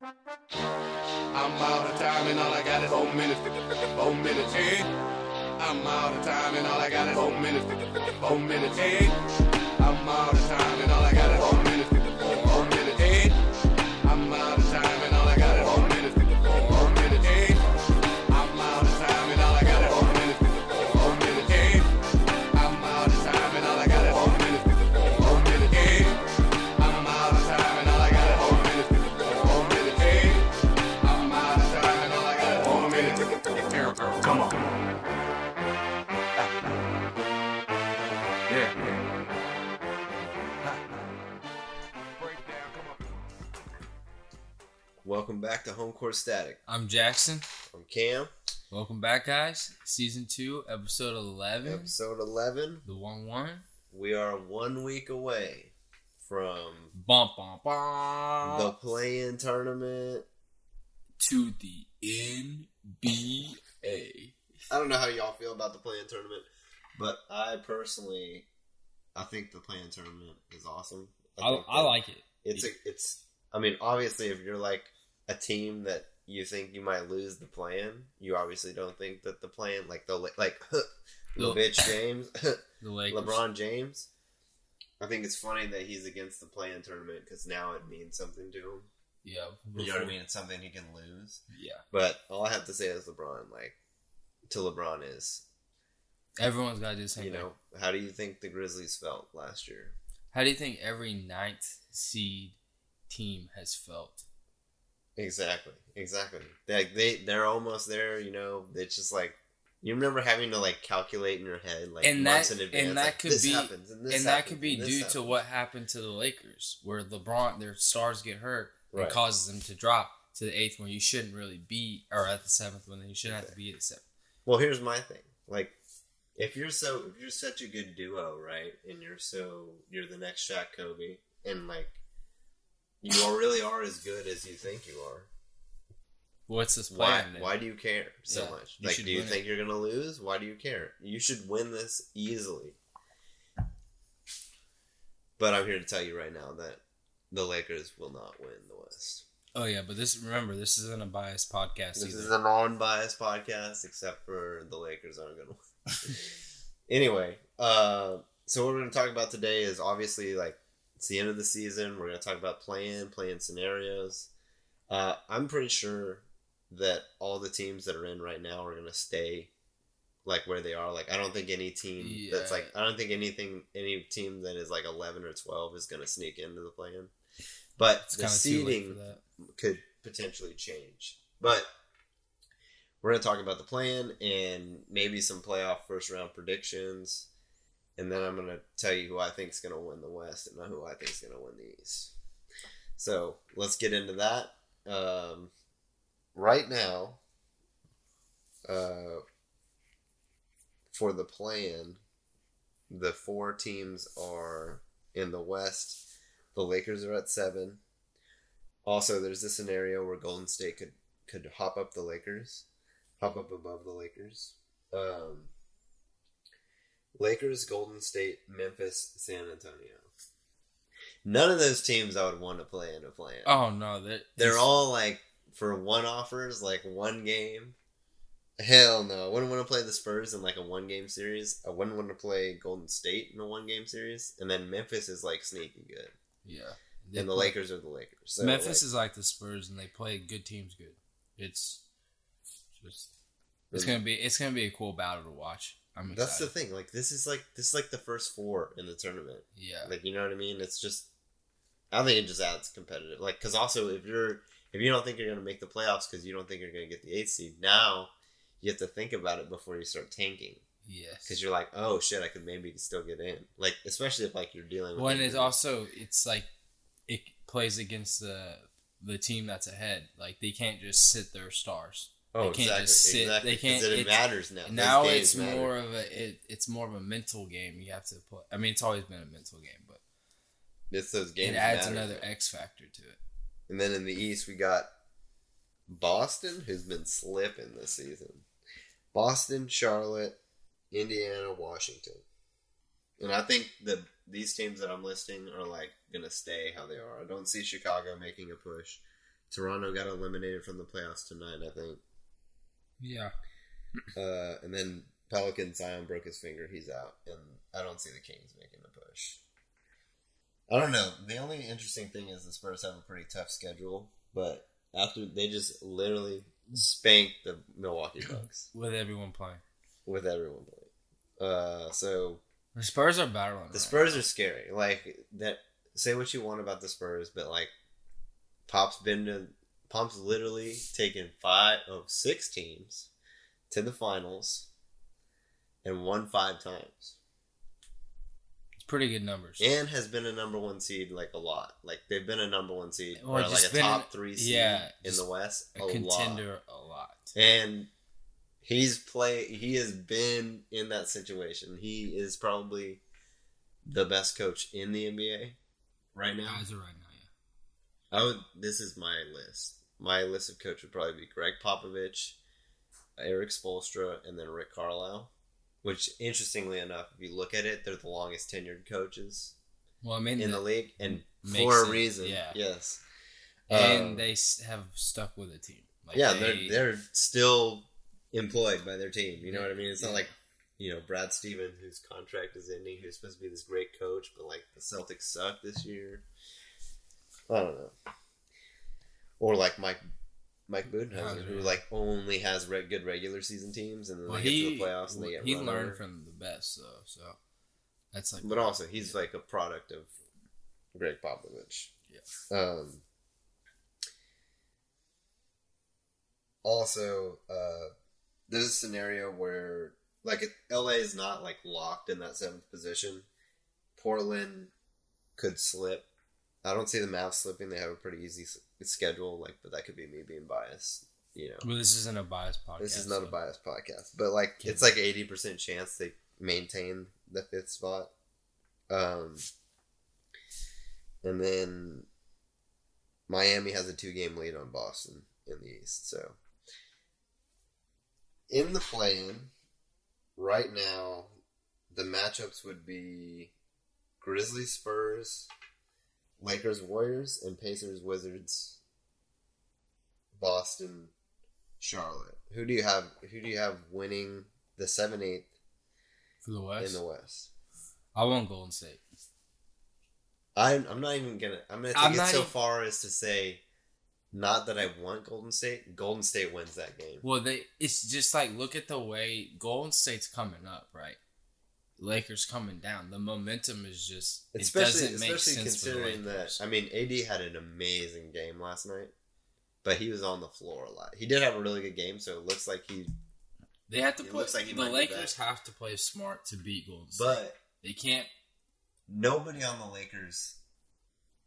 I'm out of time and all I got is 4 minutes. 4 minutes. Hey. I'm out of time and all I got is 4 minutes. 4 minutes. Hey. I'm out of time and all I got is 4 minutes. 4 minutes. Hey. I'm out of time and all I got is 4 minutes. 4 minutes. Hey. I'm out of time and all I got is 4 minutes. 4 minutes. Hey. I'm out of time and all I got is 4 minutes. 4 minutes. Hey. I'm out of time and all I got is 4 minutes. 4 minutes. Hey. I'm out of time and all I got is 4 minutes. Here, girl, come on. Welcome back to Home Court Static. I'm Jackson. I'm Cam. Welcome back, guys. Season 2, Episode 11. Episode 11. The 1-1. We are 1 week away from the play-in tournament to the NBA. I don't know how y'all feel about the play-in tournament, but I personally, I think the play-in tournament is awesome. I like it. I mean, obviously, if you're like a team that you think you might lose the play-in, you obviously don't think that the play-in, LeBron James. I think it's funny that he's against the play-in tournament because now it means something to him. Yeah, you know what I mean. It's something he can lose. Yeah, but all I have to say is LeBron. Like, to LeBron is everyone's got to do the same thing. You know, how do you think the Grizzlies felt last year? How do you think every ninth seed team has felt? Exactly. Like they're almost there, you know. It's just like you remember having to like calculate in your head like months in advance. And that could be due to what happened to the Lakers, where LeBron, their stars get hurt, and right, causes them to drop to the eighth when you shouldn't really be, or at the seventh when you shouldn't have to be at the seventh. Well, here's my thing. Like, if you're such a good duo, right? And you're the next Shaq, Kobe, and like, you really are as good as you think you are. What's this plan? Why do you care so much? Like, do you think you're going to lose? Why do you care? You should win this easily. But I'm here to tell you right now that the Lakers will not win the West. Oh, yeah, but this isn't a biased podcast either. This is an unbiased podcast, except for the Lakers aren't going to win. Anyway, so what we're going to talk about today is obviously, like, it's the end of the season. We're going to talk about play-in scenarios. I'm pretty sure that all the teams that are in right now are going to stay like where they are. Like, I don't think any team that's like, I don't think any team that is like 11 or 12 is going to sneak into the play-in. But it's the seeding could potentially change. But we're going to talk about the play-in and maybe some playoff first-round predictions. And then I'm going to tell you who I think is going to win the West and who I think is going to win the East. So let's get into that. Right now, for the play-in, the four teams are in the West. The Lakers are at 7. Also, there's a scenario where Golden State could hop up above the Lakers. Lakers, Golden State, Memphis, San Antonio. None of those teams I would want to play in a play-in. Oh, no. They're all, like, for one offers, like, one game. Hell no. I wouldn't want to play the Spurs in, like, a one-game series. I wouldn't want to play Golden State in a one-game series. And then Memphis is, like, sneaky good. Yeah. And the Lakers are the Lakers. So Memphis is like the Spurs, and they play good teams good. It's just... It's gonna be a cool battle to watch. That's the thing. Like, this is like the first four in the tournament. Yeah. Like, you know what I mean? It's just, I think it just adds competitive. Like, because also if you don't think you're gonna make the playoffs because you don't think you're gonna get the 8th seed, now you have to think about it before you start tanking. Yes. Because you're like, oh shit, I could maybe still get in. Like, especially if like you're dealing with. Well, and it's like it plays against the team that's ahead. Like, they can't just sit their stars. Oh, exactly. They can't. It matters now. Now it's more of a mental game you have to play. I mean, it's always been a mental game, but it's those games. It adds another X factor to it. And then in the East, we got Boston, who's been slipping this season. Boston, Charlotte, Indiana, Washington, and I think these teams that I'm listing are like gonna stay how they are. I don't see Chicago making a push. Toronto got eliminated from the playoffs tonight, I think. Yeah. And then Pelicans, Zion broke his finger. He's out. And I don't see the Kings making the push. I don't know. The only interesting thing is the Spurs have a pretty tough schedule, but after they just literally spanked the Milwaukee Bucks. With everyone playing. With everyone playing. So the Spurs are battling. The Spurs are scary. Like that. Say what you want about the Spurs, but like Pop's literally taken 5 of 6 teams to the finals and won 5 times. It's pretty good numbers. And has been a number one seed like a lot. Like they've been a number one seed or like a top 3 seed in the West a lot. A contender a lot. And he has been in that situation. He is probably the best coach in the NBA right now. As of right now. This is my list. My list of coach would probably be Gregg Popovich, Eric Spoelstra, and then Rick Carlisle. Which, interestingly enough, if you look at it, they're the longest tenured coaches in the league. And for a reason. Yeah. Yes. And they have stuck with a team. Like they're still employed by their team. You know what I mean? It's not like, you know, Brad Stevens, whose contract is ending, who's supposed to be this great coach, but like the Celtics suck this year. I don't know. Or like Mike Budenholzer, who like only has good regular season teams, and then they get to the playoffs and they get run over. He learned from the best, though. So that's like. But also, he's like a product of Gregg Popovich. Yeah. Also, there's a scenario where like LA is not like locked in that 7th position. Portland could slip. I don't see the Mavs slipping. They have a pretty easy schedule, but that could be me being biased, you know. Well, this isn't a biased podcast. This is not a biased podcast, but it's like 80% chance they maintain the 5th spot. And then Miami has a 2-game lead on Boston in the East. So in the play-in right now, the matchups would be Grizzlies, Spurs, Lakers, Warriors, and Pacers, Wizards, Boston, Charlotte. Who do you have? Who do you have winning the 7-8 for the West? In the West, I want Golden State. I'm not even gonna. I'm gonna take it so far as to say, not that I want Golden State. Golden State wins that game. Well, it's just like look at the way Golden State's coming up, right? Lakers coming down. The momentum is just especially considering that. I mean, AD had an amazing game last night, but he was on the floor a lot. He did have a really good game, so it looks like he. They have to play. The Lakers have to play smart to beat Golden State, but they can't. Nobody on the Lakers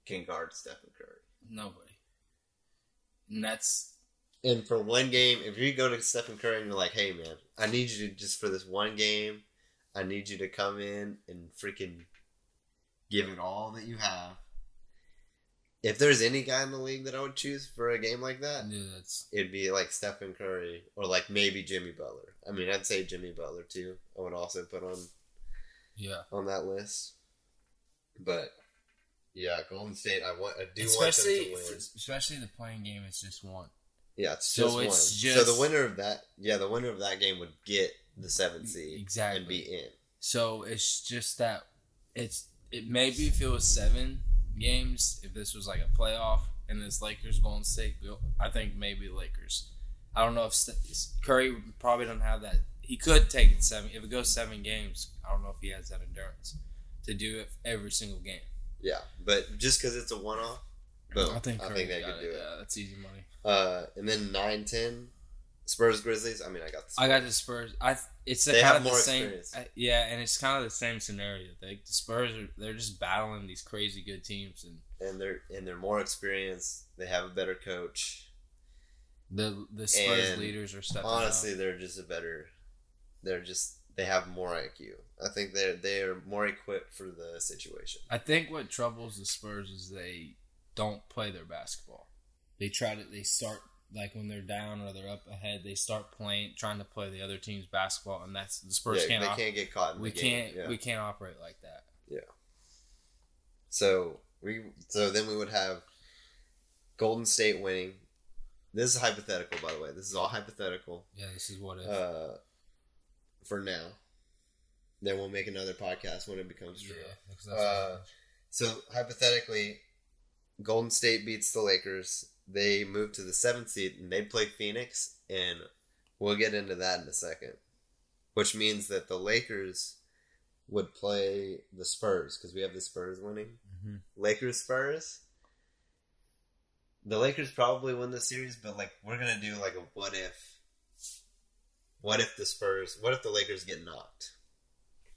can guard Stephen Curry. Nobody, and for one game. If you go to Stephen Curry and you're like, "Hey, man, I need you to just for this one game." I need you to come in and freaking give it all that you have. If there's any guy in the league that I would choose for a game like that, it'd be like Stephen Curry or like maybe Jimmy Butler. I mean, I'd say Jimmy Butler too. I would also put on that list. But yeah, Golden State. I do want them to win. Especially the playing game. It's just one. Yeah, it's just one. So the winner of that game would get the 7th seed and be in. So it's just that maybe if it was 7 games, if this was like a playoff and this Lakers Golden State, I think maybe Lakers. I don't know if Curry probably don't have that. He could take it 7. If it goes 7 games, I don't know if he has that endurance to do it every single game. Yeah, but just because it's a one-off, boom, I think they could do it. Yeah, that's easy money. And then 9-10. Spurs, Grizzlies. I mean, I got the Spurs. It's kind of the same. Yeah, and it's kind of the same scenario. Like the Spurs they're just battling these crazy good teams, and they're more experienced. They have a better coach. The Spurs leaders are stepping up. Honestly, they have more IQ. I think they are more equipped for the situation. I think what troubles the Spurs is they don't play their basketball. They start. Like when they're down or they're up ahead, they start trying to play the other team's basketball, and that's the Spurs can't get caught. We can't operate like that. Yeah. So then we would have Golden State winning. This is hypothetical, by the way. This is all hypothetical. Yeah, this is what if. For now. Then we'll make another podcast when it becomes true. Yeah, 'cause that's so, hypothetically, Golden State beats the Lakers. They move to the 7th seed, and they play Phoenix, and we'll get into that in a second. Which means that the Lakers would play the Spurs, because we have the Spurs winning. Mm-hmm. Lakers-Spurs. The Lakers probably win the series, but like we're going to do like a what if. What if the Spurs... What if the Lakers get knocked?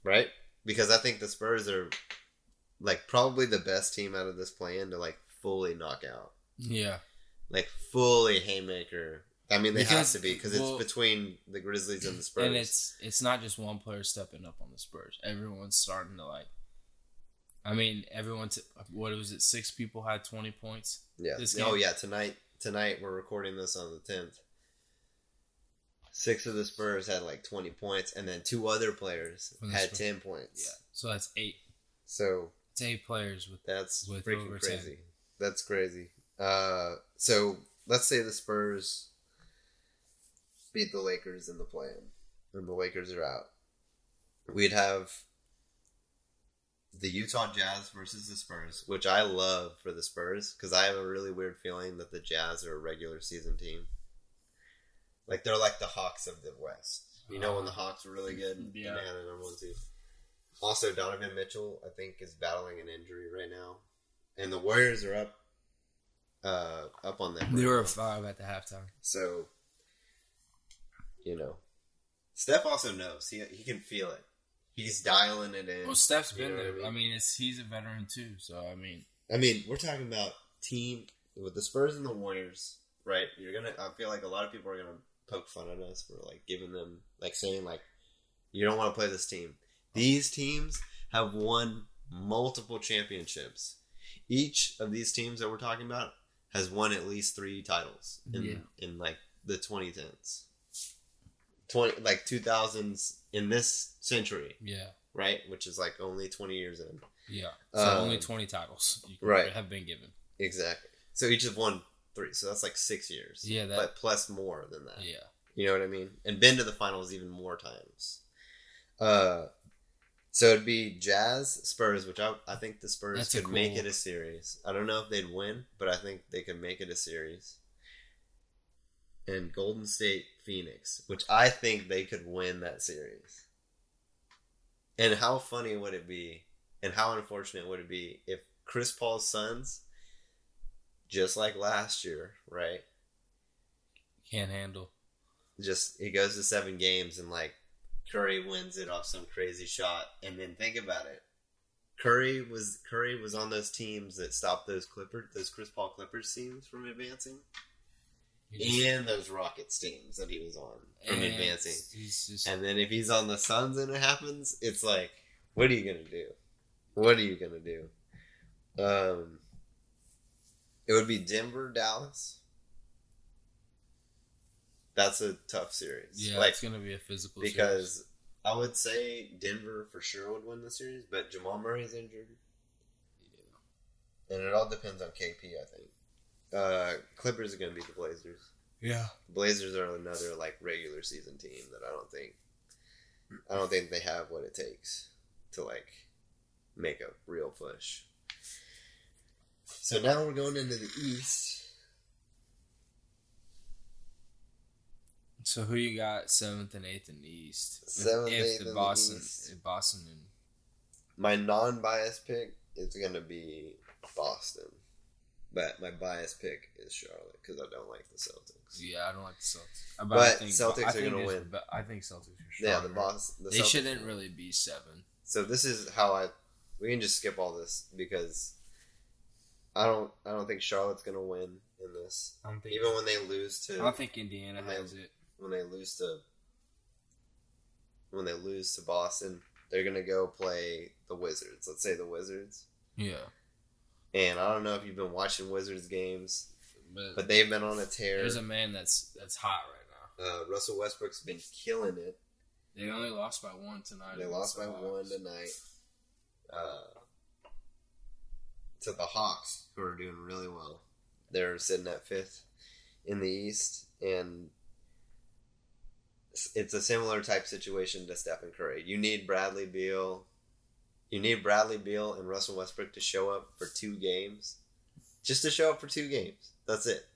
Right? Because I think the Spurs are like probably the best team out of this play-in to like fully knock out. Yeah. Like fully haymaker. I mean, they have to be because it's between the Grizzlies and the Spurs. And it's not just one player stepping up on the Spurs. Everyone's starting to like... I mean, everyone's... What was it? 6 people had 20 points? Yeah. This game? Oh, yeah. Tonight, we're recording this on the 10th. 6 of the Spurs had like 20 points, and then 2 other players had Spurs. 10 points. Yeah. So that's 8. So... It's 8 players with... That's with freaking crazy. 10. That's crazy. So, let's say the Spurs beat the Lakers in the play-in, and the Lakers are out. We'd have the Utah Jazz versus the Spurs, which I love for the Spurs because I have a really weird feeling that the Jazz are a regular season team. Like they're like the Hawks of the West. You know when the Hawks were really good? Yeah. And they had a #1 seed. Also, Donovan Mitchell, I think, is battling an injury right now. And the Warriors are up on them. They were 5 at the halftime. So, you know. Steph also knows. He can feel it. He's dialing it in. Well, Steph's been there. I mean, he's a veteran too. So, I mean, we're talking about team with the Spurs and the Warriors, right? I feel like a lot of people are gonna poke fun at us for like giving them, like saying like, you don't want to play this team. These teams have won multiple championships. Each of these teams that we're talking about has won at least 3 titles in like the 2010s. 2000s in this century. Yeah. Right? Which is like only 20 years in. Yeah. So only 20 titles have been given. Exactly. So each have won 3. So that's like 6 years. Yeah. But plus more than that. Yeah. You know what I mean? And been to the finals even more times. So it'd be Jazz, Spurs, which I think the Spurs could make it a series. I don't know if they'd win, but I think they could make it a series. And Golden State, Phoenix, which I think they could win that series. And how funny would it be, and how unfortunate would it be if Chris Paul's sons, just like last year, right? Can't handle. Just, he goes to 7 games and like Curry wins it off some crazy shot. And then think about it. Curry was on those teams that stopped those Chris Paul Clippers teams from advancing. And those Rockets teams that he was on from advancing. And then if he's on the Suns and it happens, it's like, what are you going to do? What are you going to do? It would be Denver, Dallas. That's a tough series. Yeah, like, it's going to be a physical series. Because I would say Denver for sure would win the series, but Jamal Murray's injured. Yeah. And it all depends on KP, I think. Clippers are going to beat the Blazers. Yeah. Blazers are another, like, regular season team that I don't think they have what it takes to, like, make a real push. So now we're going into the East. So who you got 7th and 8th in the East? 7th and 8th in the East. If Boston and... My non-biased pick is going to be Boston. But my bias pick is Charlotte because I don't like the Celtics. Yeah, I don't like the Celtics. But I think Celtics are going to win. I think Celtics are stronger. Yeah, the Celtics shouldn't really be 7. So this is how we can just skip all this because I don't think Charlotte's going to win in this. I don't think even when they lose to. I don't think Indiana has it. When they lose to Boston, they're going to go play the Wizards. Let's say the Wizards. Yeah. And I don't know if you've been watching Wizards games, but they've been on a tear. There's a man that's hot right now. Russell Westbrook's been killing it. They only lost by 1 tonight. They lost by 1 tonight to the Hawks, who are doing really well. They're sitting at fifth in the East, and it's a similar type situation to Stephen Curry. You need Bradley Beal. You need Bradley Beal and Russell Westbrook to show up for 2 games. Just to show up for 2 games. That's it.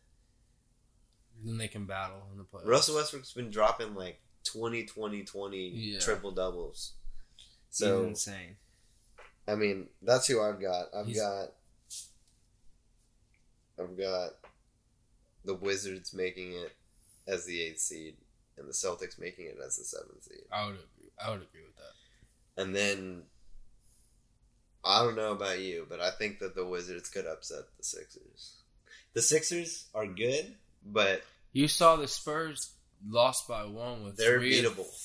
Then they can battle in the playoffs. Russell Westbrook's been dropping like 20, 20, 20 triple doubles. So he's insane. I mean, that's who I've got. I've got the Wizards making it as the 8th seed and the Celtics making it as the 7th seed. I would agree with that. And then I don't know about you, but I think that the Wizards could upset the Sixers. The Sixers are good, but you saw the Spurs lost by 1 with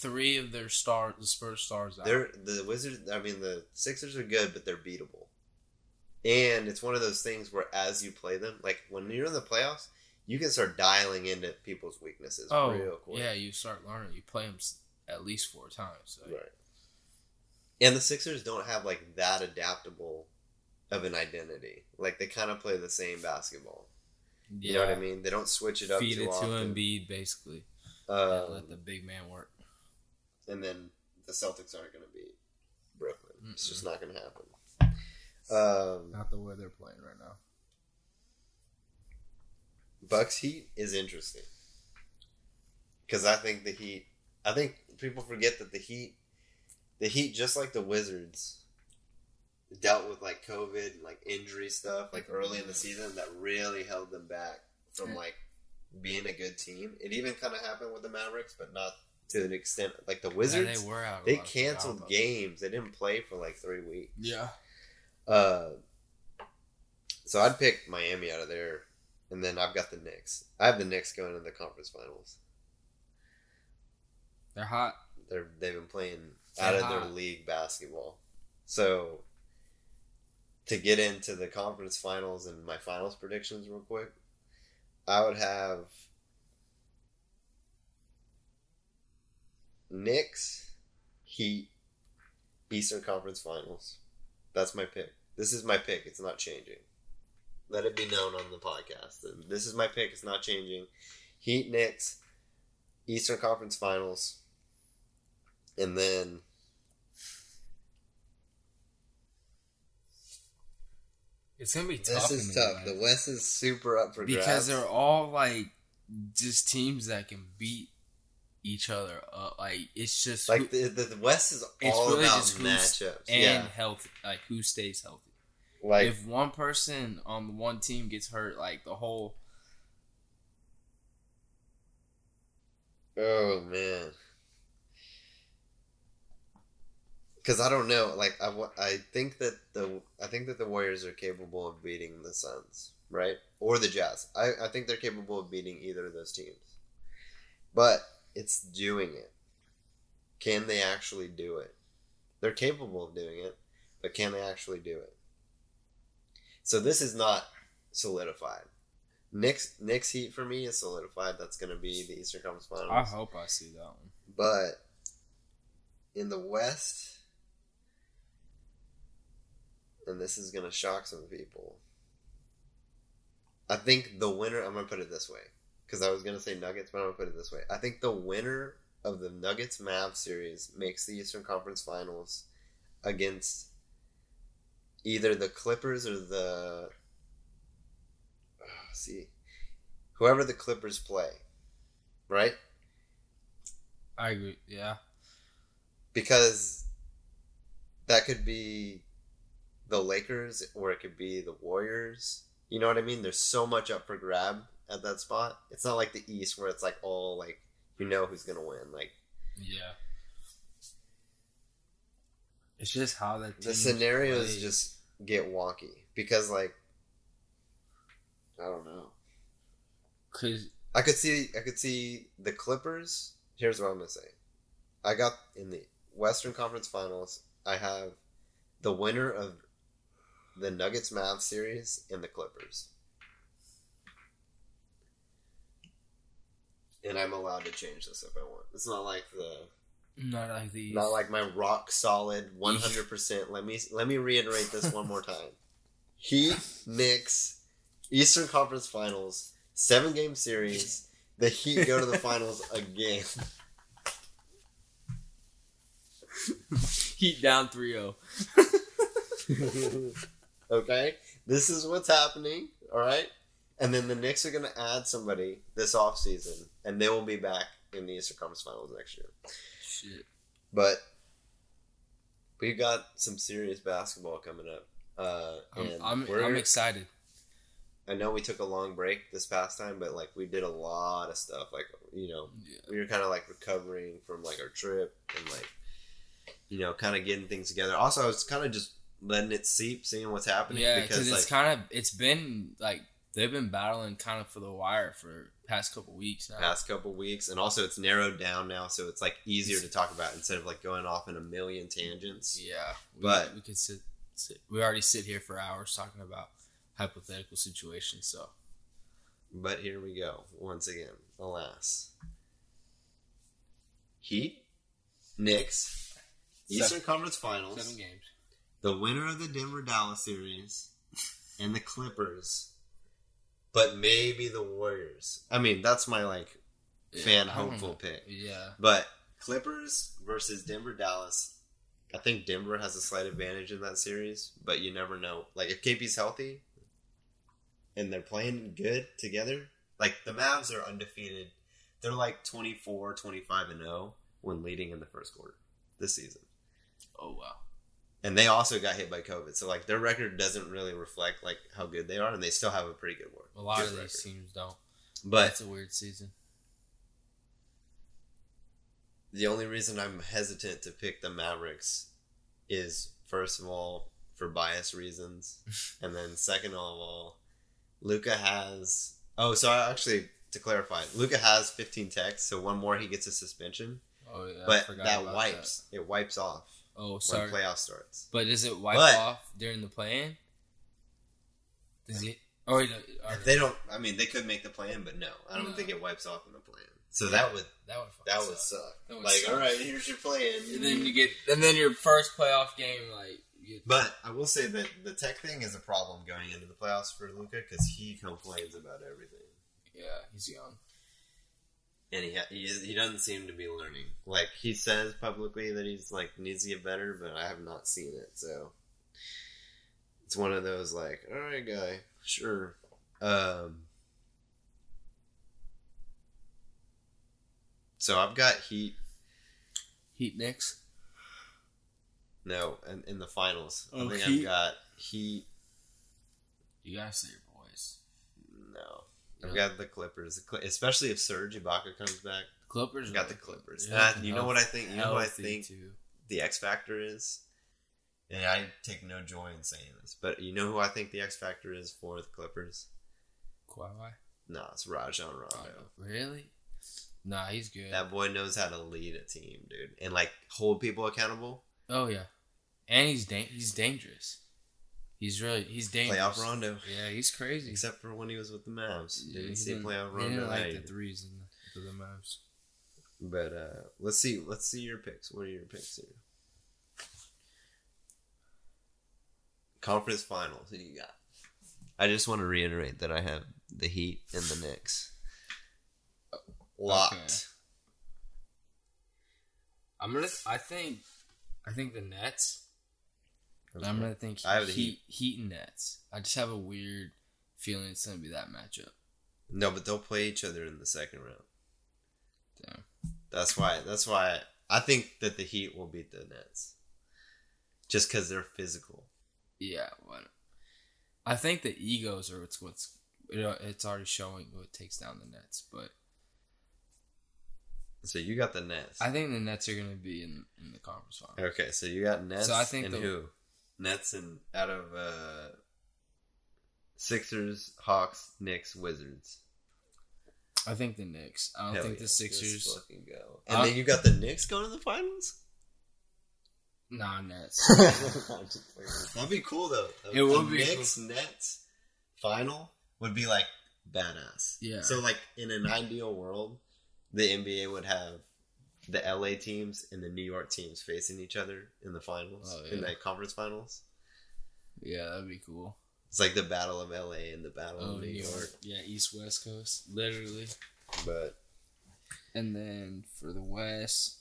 three of their stars, the Spurs stars out. The Sixers are good, but they're beatable. And it's one of those things where as you play them, like when you're in the playoffs, you can start dialing into people's weaknesses real quick. Yeah, you start learning. You play them at least 4 times. Right. And the Sixers don't have like that adaptable of an identity. Like they kind of play the same basketball. Yeah. You know what I mean? They don't switch it up too often. Feed it to Embiid, basically. Let the big man work. And then the Celtics aren't going to beat Brooklyn. Mm-mm. It's just not going to happen. Not the way they're playing right now. Bucks Heat is interesting because I think people forget that the Heat just like the Wizards dealt with like COVID and like injury stuff like early in the season that really held them back from like being a good team. It even kind of happened with the Mavericks, but not to an extent like the Wizards. Yeah, they were out. They canceled games. They didn't play for like 3 weeks. Yeah. So I'd pick Miami out of there, and then I've got the Knicks. I have the Knicks going to the conference finals. They're hot. They've been playing out of their league basketball. So to get into the conference finals and my finals predictions real quick, I would have Knicks, Heat, Eastern Conference Finals. That's my pick. This is my pick. It's not changing. Let it be known on the podcast. This is my pick. It's not changing. Heat, Knicks, Eastern Conference Finals, and then it's gonna be tough. This is tough. The West is super up for grabs because they're all like just teams that can beat each other up. Like it's just like the West is all really about matchups and healthy. Like who stays healthy. Like if one person on the one team gets hurt, like the whole. Oh man. Because I don't know. Like I think that the Warriors are capable of beating the Suns, right? Or the Jazz. I think they're capable of beating either of those teams, but. It's doing it. Can they actually do it? They're capable of doing it, but can they actually do it? So this is not solidified. Knicks Heat for me is solidified. That's going to be the Eastern Conference Finals. I hope I see that one. But in the West, and this is going to shock some people, I think the winner, I'm going to put it this way. Because I was going to say Nuggets, but I'm going to put it this way. I think the winner of the Nuggets-Mavs series makes the Eastern Conference Finals against either the Clippers or the... whoever the Clippers play. Right? I agree, yeah. Because that could be the Lakers or it could be the Warriors. You know what I mean? There's so much up for grab. At that spot, it's not like the East where it's like all like you know who's gonna win. Like, yeah, it's just how that the scenarios plays. Just get wonky because like I don't know. Cause I could see the Clippers. Here's what I'm gonna say. I got in the Western Conference Finals. I have the winner of the Nuggets-Mavs series and the Clippers. And I'm allowed to change this if I want. It's not like my rock solid 100%. Let me reiterate this one more time. Heat, Knicks, Eastern Conference Finals, 7-game series. The Heat go to the finals again. Heat down 3-0. Okay? This is what's happening, all right? And then the Knicks are going to add somebody this offseason, and they will be back in the Eastern Conference Finals next year. Shit. But we've got some serious basketball coming up. I'm excited. I know we took a long break this past time, but like we did a lot of stuff. Like, you know, we were kind of like recovering from like our trip and like, you know, kind of getting things together. Also, I was kind of just letting it seep, seeing what's happening. Yeah, because it's like, kind of, it's been like they've been battling kind of for the wire for past couple weeks now. And also it's narrowed down now, so it's like easier to talk about instead of like going off in a million tangents. Yeah, but we could sit. We already sit here for hours talking about hypothetical situation, so. But here we go. Once again, alas. Heat, Knicks, Eastern Conference Finals. 7 games. The winner of the Denver-Dallas series and the Clippers. But maybe the Warriors. I mean, that's my, like, fan hopeful pick. Yeah. But Clippers versus Denver-Dallas. I think Denver has a slight advantage in that series, but you never know. Like, if KP's healthy and they're playing good together. Like, the Mavs are undefeated. They're like 24, 25 and 0 when leading in the first quarter this season. Oh, wow. And they also got hit by COVID. So, like, their record doesn't really reflect, like, how good they are. And they still have a pretty good record. A lot of these teams don't. But it's a weird season. The only reason I'm hesitant to pick the Mavericks is, first of all, for bias reasons. And then, second of all, Luka has... Oh, so actually, to clarify, Luka has 15 techs, so one more he gets a suspension. Oh, yeah. But that wipes. It wipes off when playoff starts. But does it wipe off during the play-in? Does it? Oh, they don't... I mean, they could make the play-in, but no. I don't think it wipes off in the play-in. So that would suck. That would suck. All right, here's your play-in. And then you get your first playoff game, like... But I will say that the tech thing is a problem going into the playoffs for Luka because he complains about everything. Yeah, he's young, and he doesn't seem to be learning. Like he says publicly that he's like needs to get better, but I have not seen it. So it's one of those like, all right, guy, sure. So I've got Heat next. No, in the finals. Oh, I think I've got Heat. You gotta say your boys. No. I've got the Clippers. Especially if Serge Ibaka comes back. Clippers? I've got the Clippers. Yeah, you know what I think? You know what I think too. The X Factor is? And I take no joy in saying this, but you know who I think the X Factor is for the Clippers? Kawhi? No, it's Rajon Rondo. Really? Nah, he's good. That boy knows how to lead a team, dude. And, like, hold people accountable. Oh, yeah. And he's dangerous. He's dangerous. Playoff Rondo. Yeah, he's crazy. Except for when he was with the Mavs. Yeah, didn't see playoff Rondo. He didn't like the threes for the Mavs. But let's see your picks. What are your picks here? Conference finals. Who do you got? I just want to reiterate that I have the Heat and the Knicks. Locked. Okay. I think the Nets. But I'm gonna think Heat and Nets. I just have a weird feeling it's gonna be that matchup. No, but they'll play each other in the second round. Damn. That's why I think that the Heat will beat the Nets. Just because they're physical. Yeah. Well, I think the egos are it's already showing what takes down the Nets, but. So you got the Nets. I think the Nets are going to be in the conference finals. Okay, so you got Nets who? Nets and out of Sixers, Hawks, Knicks, Wizards. I think the Knicks. I don't think the Sixers. Let's fucking go. And then you got the Knicks going to the finals? Nah, Nets. That'd be cool, though. It would be Knicks, cool. Nets final would be, like, badass. Yeah. So, like, in an ideal world, the NBA would have the LA teams and the New York teams facing each other in the finals, in the conference finals. Yeah, that'd be cool. It's like the Battle of LA and the Battle of New York. Yeah, East West Coast, literally. But and then for the West,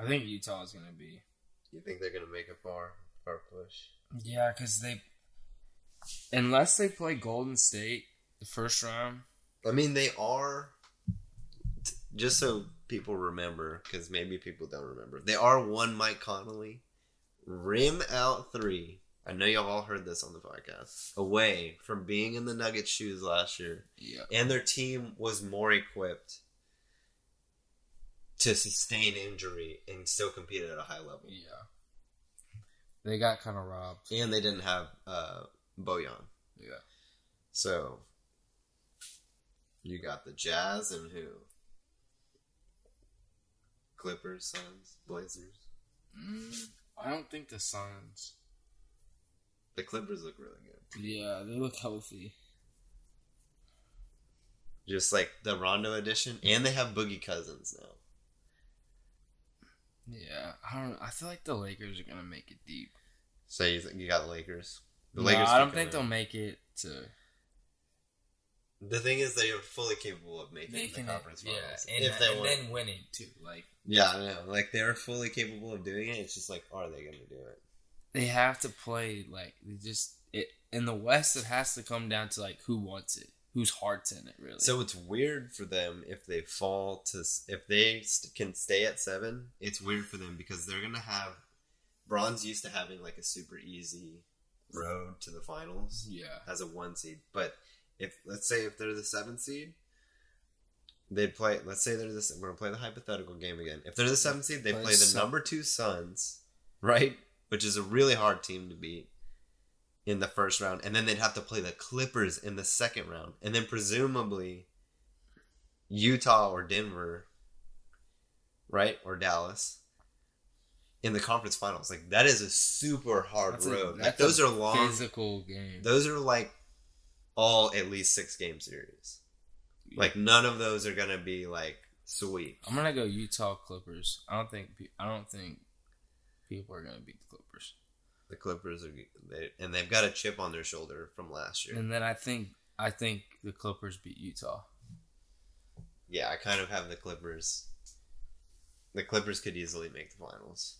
I think Utah's gonna be. You think they're gonna make a far push? Yeah, because unless they play Golden State the first round. I mean, they are. Just so people remember, because maybe people don't remember, they are one Mike Conley, rim out three. I know y'all all heard this on the podcast. Away from being in the Nuggets' shoes last year, yeah. And their team was more equipped to sustain injury and still compete at a high level. Yeah, they got kind of robbed, and they didn't have Bojan. Yeah, so you got the Jazz and who? Clippers, Suns, Blazers. I don't think the Suns. The Clippers look really good. Yeah, they look healthy. Just like the Rondo edition, and they have Boogie Cousins now. Yeah, I don't. I feel like the Lakers are gonna make it deep. So you think you got the Lakers? Lakers. I don't think they'll make it to. The thing is, they are fully capable of making the conference finals. Yeah, and then winning too. Like, yeah, I know. Like, they're fully capable of doing it. It's just like, are they going to do it? They have to play like they just it in the West. It has to come down to like who wants it, whose heart's in it, really. So it's weird for them if they fall to if they can stay at 7. It's weird for them because they're going to have Bron's used to having like a super easy road to the finals. Yeah, as a 1 seed, but. Let's say they're the 7th seed, they'd play. Let's say they're this. We're gonna play the hypothetical game again. If they're the 7th seed, they play the number 2 Suns, right? Which is a really hard team to beat in the first round, and then they'd have to play the Clippers in the second round, and then presumably Utah or Denver, right, or Dallas in the conference finals. Like that is a super hard road. Like those are long physical games. Those are like. All at least 6 game series. Yeah. Like none of those are gonna be like sweet. I'm gonna go Utah Clippers. I don't think people are gonna beat the Clippers. The Clippers are, and they've got a chip on their shoulder from last year. And then I think the Clippers beat Utah. Yeah, I kind of have the Clippers. The Clippers could easily make the finals.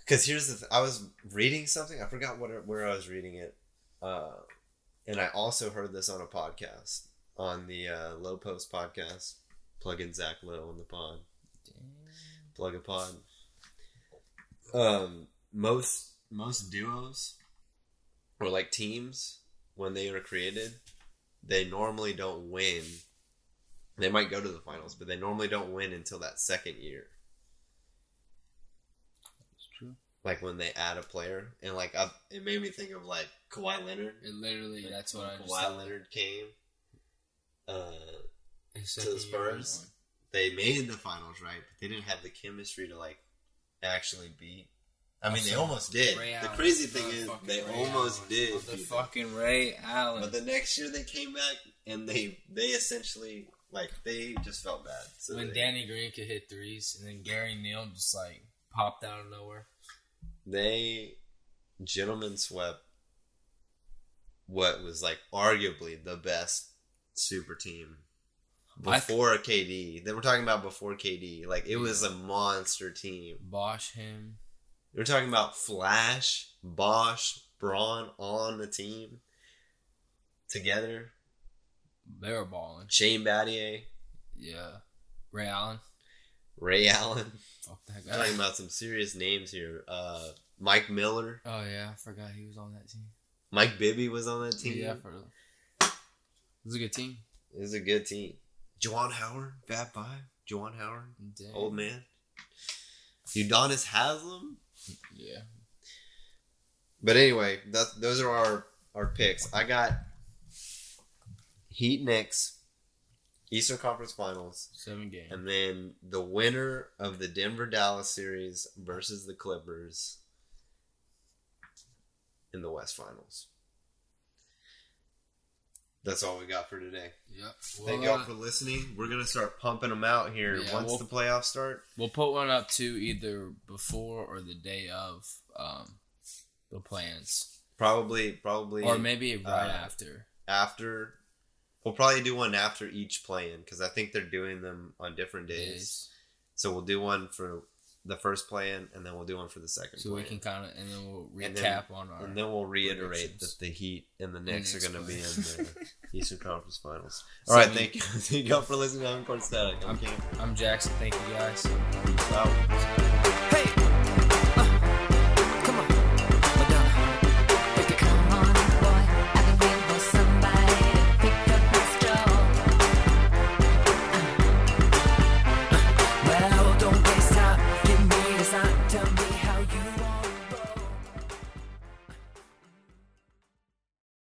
Because here's the, I was reading something. I forgot where I was reading it. And I also heard this on a podcast, on the Low Post podcast. Plug in Zach Lowe on the pod. Plug a pod. Most duos or like teams, when they are created, they normally don't win. They might go to the finals, but they normally don't win until that second year. That's true. Like when they add a player, and like it made me think of like Kawhi Leonard. It literally, like, that's what I just thought. Kawhi Leonard came to the Spurs. They made the finals, right? But they didn't have the chemistry to like actually beat. I mean, they almost did. The crazy thing is, they almost did. The fucking Ray Allen. But the next year they came back and they essentially like they just felt bad. So when Danny Green could hit threes, and then Gary Neal just like popped out of nowhere. They gentlemen swept what was like arguably the best super team before KD. Then we're talking about before KD. Like it was a monster team. Bosh him. We're talking about Flash, Bosh, Braun on the team together. They were balling. Shane Battier. Yeah. Ray Allen. Fuck that guy. Talking about some serious names here. Mike Miller. Oh yeah, I forgot he was on that team. Mike Bibby was on that team. Yeah, for real. It was a good team. Juwan Howard, Fat Five. Juwan Howard, dang. Old man. Udonis Haslem. Yeah. But anyway, those are our picks. I got Heat Knicks. Eastern Conference Finals. 7 games. And then the winner of the Denver-Dallas series versus the Clippers in the West Finals. That's all we got for today. Yep. Well, thank y'all for listening. We're going to start pumping them out here once the playoffs start. We'll put one up, too, either before or the day of the plans. Probably. Or maybe right after. After. We'll probably do one after each play-in because I think they're doing them on different days. So we'll do one for the first play-in and then we'll do one for the second play-in. So we can kind of, and then we'll recap on our. And then we'll reiterate that the Heat and the Knicks are going to be in the Eastern Conference Finals. All right, thank you all for listening to Home Court Static. I'm Jackson. Thank you guys. Hey.